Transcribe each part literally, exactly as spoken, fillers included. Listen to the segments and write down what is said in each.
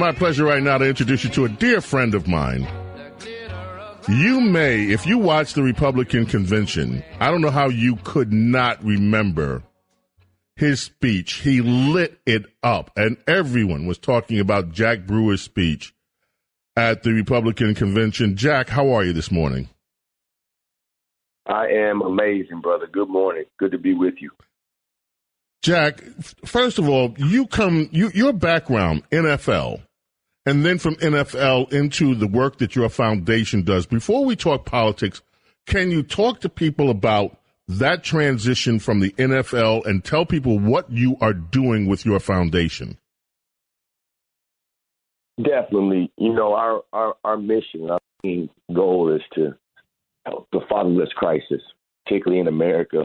my pleasure right now to introduce you to a dear friend of mine. You may, if you watched the Republican convention, I don't know how you could not remember his speech. He lit it up, and everyone was talking about Jack Brewer's speech at the Republican convention. Jack, how are you this morning? I am amazing, brother. Good morning. Good to be with you. Jack, first of all, you come, you, your background, N F L, and then from N F L into the work that your foundation does. Before we talk politics, can you talk to people about that transition from the N F L and tell people what you are doing with your foundation? Definitely. You know, our, our, our mission, our main goal is to help the fatherless crisis, particularly in America,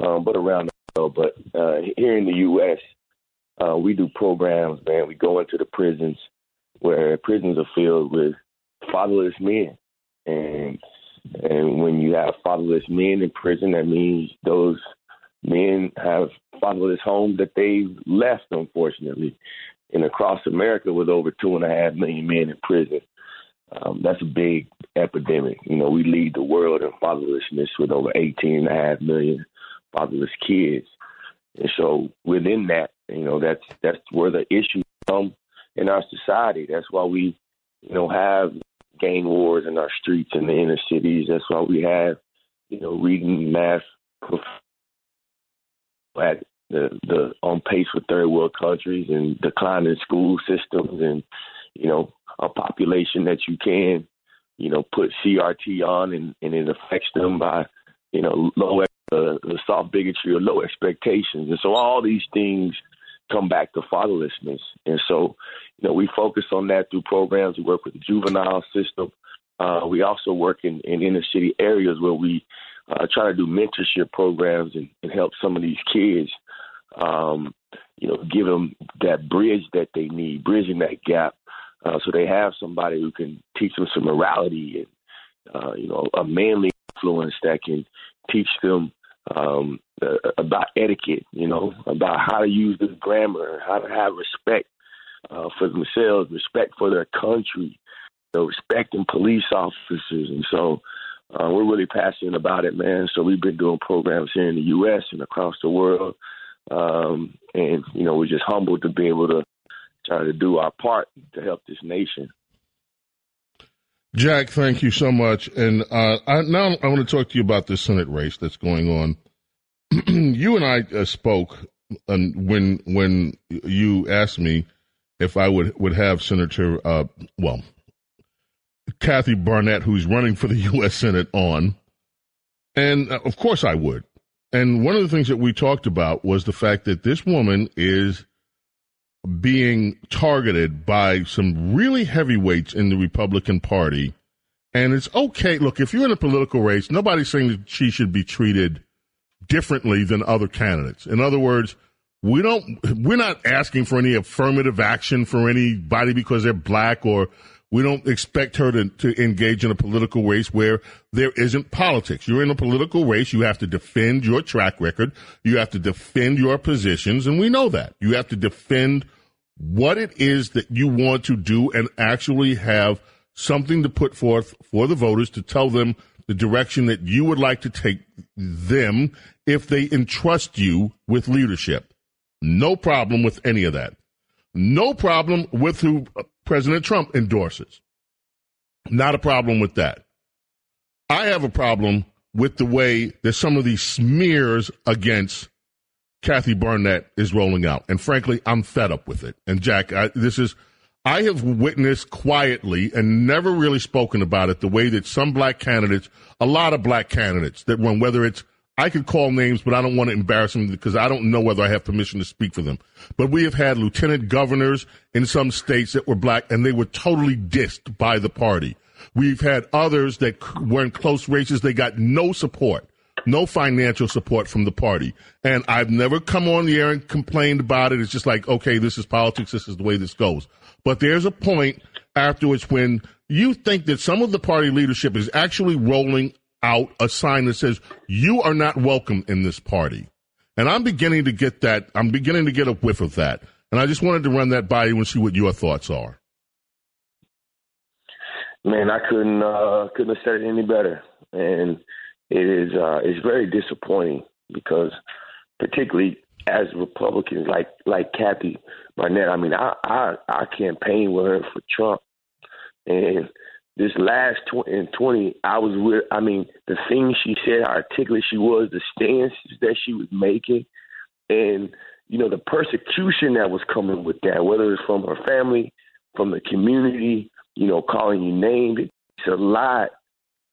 um, but around the But uh, here in the U S, uh, we do programs, man. We go into the prisons where prisons are filled with fatherless men. And and when you have fatherless men in prison, that means those men have fatherless homes that they've left, unfortunately. And across America, with over two and a half million men in prison, um, that's a big epidemic. You know, we lead the world in fatherlessness with over eighteen and a half million fatherless kids. And so within that, you know, that's that's where the issues come in our society. That's why we, you know, have gang wars in our streets and in the inner cities. That's why we have, you know, reading, math at the, the on pace with third world countries and declining school systems, and, you know, a population that you can, you know, put C R T on, and, and it affects them by, you know, low Uh, the soft bigotry or low expectations. And so all these things come back to fatherlessness. And so, you know, we focus on that through programs. We work with the juvenile system. Uh, we also work in, in inner city areas where we uh, try to do mentorship programs and, and help some of these kids, um, you know, give them that bridge that they need, bridging that gap, uh, so they have somebody who can teach them some morality and, uh, you know, a manly influence that can teach them Um, uh, about etiquette, you know, about how to use the grammar, how to have respect uh, for themselves, respect for their country, you know, respecting police officers. And so uh, we're really passionate about it, man. So we've been doing programs here in the U S and across the world. Um, and, you know, we're just humbled to be able to try to do our part to help this nation. Jack, thank you so much. And uh, I, now I want to talk to you about this Senate race that's going on. You and I uh, spoke um, when when you asked me if I would, would have Senator, uh, well, Kathy Barnette, who's running for the U S Senate, on. And, uh, of course, I would. And one of the things that we talked about was the fact that this woman is being targeted by some really heavyweights in the Republican Party. And it's okay. Look, if you're in a political race, nobody's saying that she should be treated differently than other candidates. In other words, we don't, we're not asking for any affirmative action for anybody because they're black, or we don't expect her to, to engage in a political race where there isn't politics. You're in a political race. You have to defend your track record. You have to defend your positions. And we know that. You have to defend what it is that you want to do and actually have something to put forth for the voters to tell them the direction that you would like to take them if they entrust you with leadership. No problem with any of that. No problem with who President Trump endorses. Not a problem with that. I have a problem with the way that some of these smears against Kathy Barnette is rolling out. And frankly, I'm fed up with it. And Jack, I, this is, I have witnessed quietly and never really spoken about it, the way that some black candidates, a lot of black candidates that run, whether it's, I could call names, but I don't want to embarrass them because I don't know whether I have permission to speak for them. But we have had lieutenant governors in some states that were black, and they were totally dissed by the party. We've had others that were in close races. They got no support, no financial support from the party. And I've never come on the air and complained about it. It's just like, okay, this is politics. This is the way this goes. But there's a point afterwards when you think that some of the party leadership is actually rolling out a sign that says you are not welcome in this party. And I'm beginning to get that. I'm beginning to get a whiff of that. And I just wanted to run that by you and see what your thoughts are. man, I couldn't uh, couldn't have said it any better. And it is uh, it's very disappointing because, particularly as Republicans like like Kathy Barnette, I mean, I I, I campaigned with her for Trump, and this last twenty, in twenty, I was with. I mean, the things she said, how articulate she was, the stances that she was making, and you know the persecution that was coming with that, whether it's from her family, from the community, you know, calling you names. It's a lot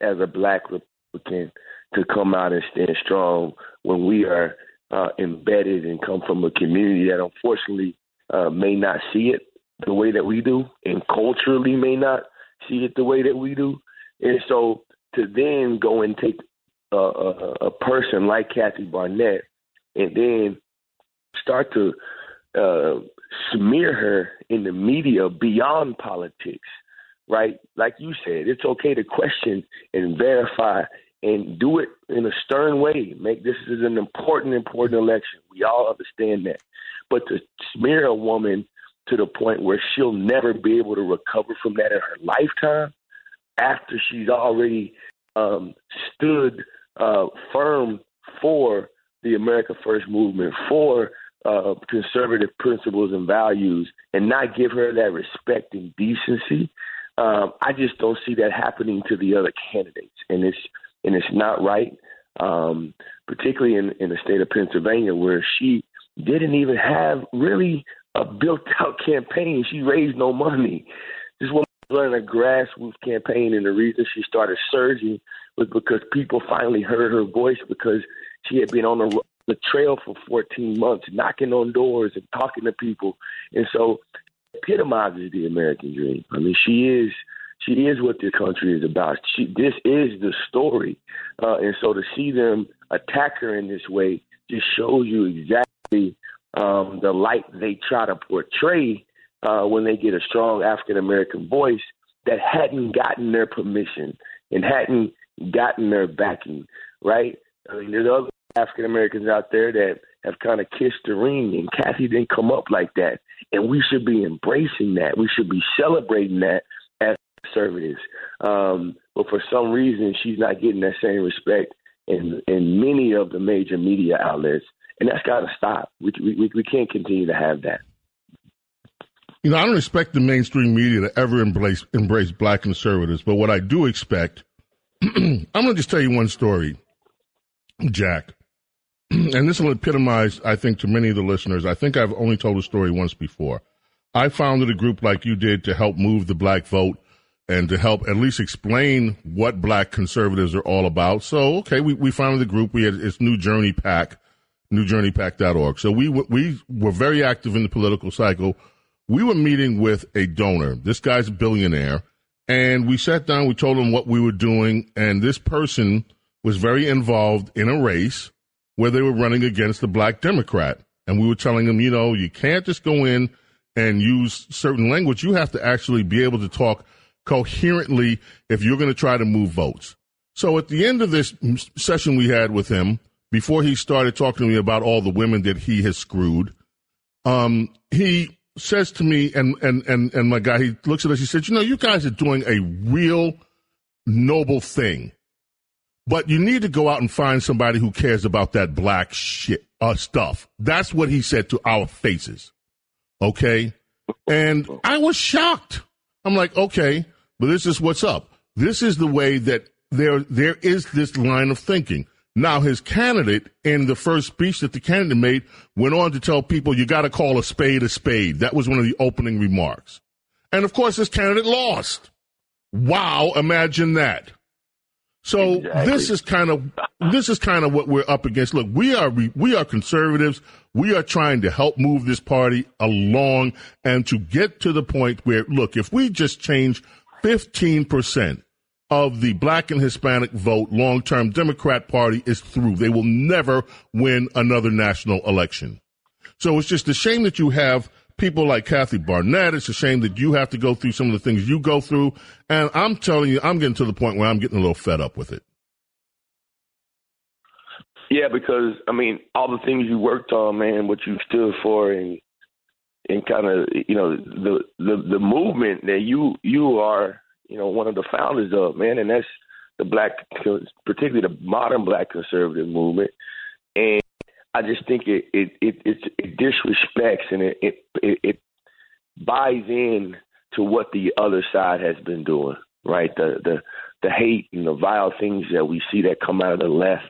as a black Republican to come out and stand strong when we are uh, embedded and come from a community that unfortunately uh, may not see it the way that we do and culturally may not see it the way that we do. And so to then go and take a, a, a person like Kathy Barnette and then start to uh, smear her in the media beyond politics, right? Like you said, it's okay to question and verify and do it in a stern way. Make this is an important, important election. We all understand that. But to smear a woman to the point where she'll never be able to recover from that in her lifetime after she's already um, stood uh, firm for the America First movement, for uh, conservative principles and values, and not give her that respect and decency. Um, I just don't see that happening to the other candidates. And it's, and it's not right, um, particularly in, in the state of Pennsylvania, where she didn't even have really a built-out campaign. She raised no money. This woman was running a grassroots campaign, and the reason she started surging was because people finally heard her voice, because she had been on the, the trail for fourteen months, knocking on doors and talking to people. And so epitomizes the American dream. I mean, she is she is what this country is about. She, this is the story. Uh, and so to see them attack her in this way just shows you exactly Um, the light they try to portray uh, when they get a strong African-American voice that hadn't gotten their permission and hadn't gotten their backing, right? I mean, there's other African-Americans out there that have kind of kissed the ring, and Kathy didn't come up like that. And we should be embracing that. We should be celebrating that as conservatives. Um, but for some reason, she's not getting that same respect in, in many of the major media outlets. And that's got to stop. We, we we can't continue to have that. You know, I don't expect the mainstream media to ever embrace embrace black conservatives. But what I do expect, I'm going to just tell you one story, Jack. And this will epitomize, I think, to many of the listeners. I think I've only told a story once before. I founded a group like you did to help move the black vote and to help at least explain what black conservatives are all about. So, okay, we, we founded the group. We had It's New Journey Pack. new journey pack dot org. So we we were very active in the political cycle. We were meeting with a donor. This guy's a billionaire. And we sat down, we told him what we were doing, and this person was very involved in a race where they were running against a black Democrat. And we were telling him, you know, you can't just go in and use certain language. You have to actually be able to talk coherently if you're going to try to move votes. So at the end of this session we had with him, before he started talking to me about all the women that he has screwed, um, he says to me, and, and, and, and my guy, he looks at us, he said, you know, you guys are doing a real noble thing, but you need to go out and find somebody who cares about that black shit uh, stuff. That's what he said to our faces, okay? And I was shocked. I'm like, okay, but this is what's up. This is the way that there there is this line of thinking. Now, his candidate, in the first speech that the candidate made, went on to tell people, you got to call a spade a spade. That was one of the opening remarks. And, of course, this candidate lost. Wow, imagine that. So exactly. this is kind of this is kind of what we're up against. Look, we are we are conservatives. We are trying to help move this party along and to get to the point where, look, if we just change fifteen percent, of the black and Hispanic vote, long-term Democrat Party is through. They will never win another national election. So it's just a shame that you have people like Kathy Barnette. It's a shame that you have to go through some of the things you go through. And I'm telling you, I'm getting to the point where I'm getting a little fed up with it. Yeah, because, I mean, all the things you worked on, man, what you stood for, and and kind of, you know, the, the, the movement that you you are – you know, one of the founders of, man, and that's the black, particularly the modern black conservative movement. And I just think it it it, it, it disrespects and it, it it it buys in to what the other side has been doing, right? The the the hate and the vile things that we see that come out of the left,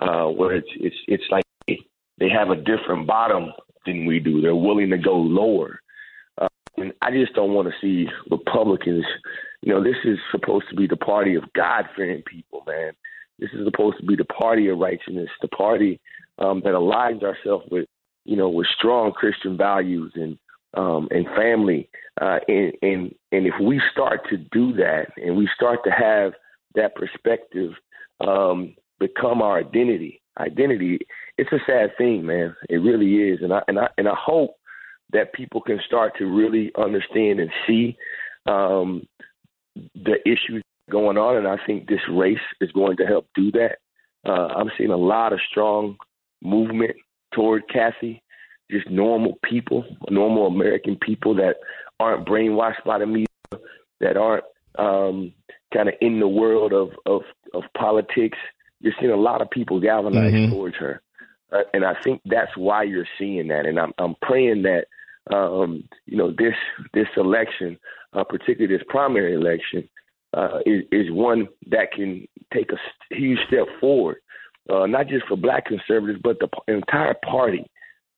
uh, where it's it's it's like they have a different bottom than we do. They're willing to go lower. Uh, and I just don't want to see Republicans. You know, this is supposed to be the party of God-fearing people, man. This is supposed to be the party of righteousness, the party um, that aligns ourselves with, you know, with strong Christian values and um, and family. Uh, and, and and if we start to do that and we start to have that perspective um, become our identity, identity, it's a sad thing, man. It really is. And I and I and I hope that people can start to really understand and see um, the issues going on, and I think this race is going to help do that. Uh, I'm seeing a lot of strong movement toward Kathy, just normal people, normal American people that aren't brainwashed by the media, that aren't um, kind of in the world of, of, of politics. You're seeing a lot of people galvanize mm-hmm. towards her. Uh, and I think that's why you're seeing that. And I'm, I'm praying that, um, you know, this, this election, uh, particularly this primary election, Uh, is, is one that can take a huge step forward, uh, not just for black conservatives, but the p- entire party,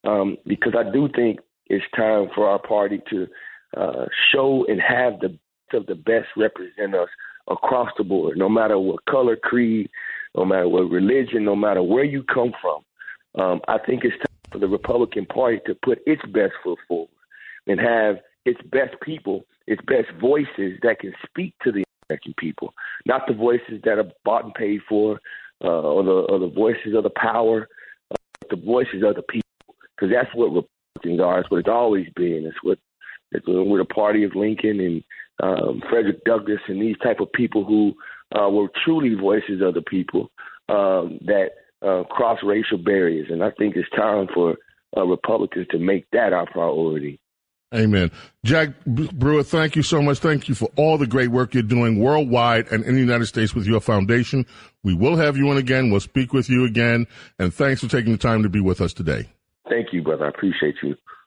um, because I do think it's time for our party to uh, show and have the best of the best represent us across the board, no matter what color, creed, no matter what religion, no matter where you come from. Um, I think it's time for the Republican Party to put its best foot forward and have its best people, its best voices that can speak to the American people, not the voices that are bought and paid for, uh, or the or the voices of the power, uh, the voices of the people, because that's what Republicans are. It's what it's always been. It's what it's we're the party of Lincoln and um, Frederick Douglass and these type of people who uh, were truly voices of the people um, that uh, cross racial barriers. And I think it's time for uh, Republicans to make that our priority. Amen. Jack Brewer, thank you so much. Thank you for all the great work you're doing worldwide and in the United States with your foundation. We will have you on again. We'll speak with you again. And thanks for taking the time to be with us today. Thank you, brother. I appreciate you.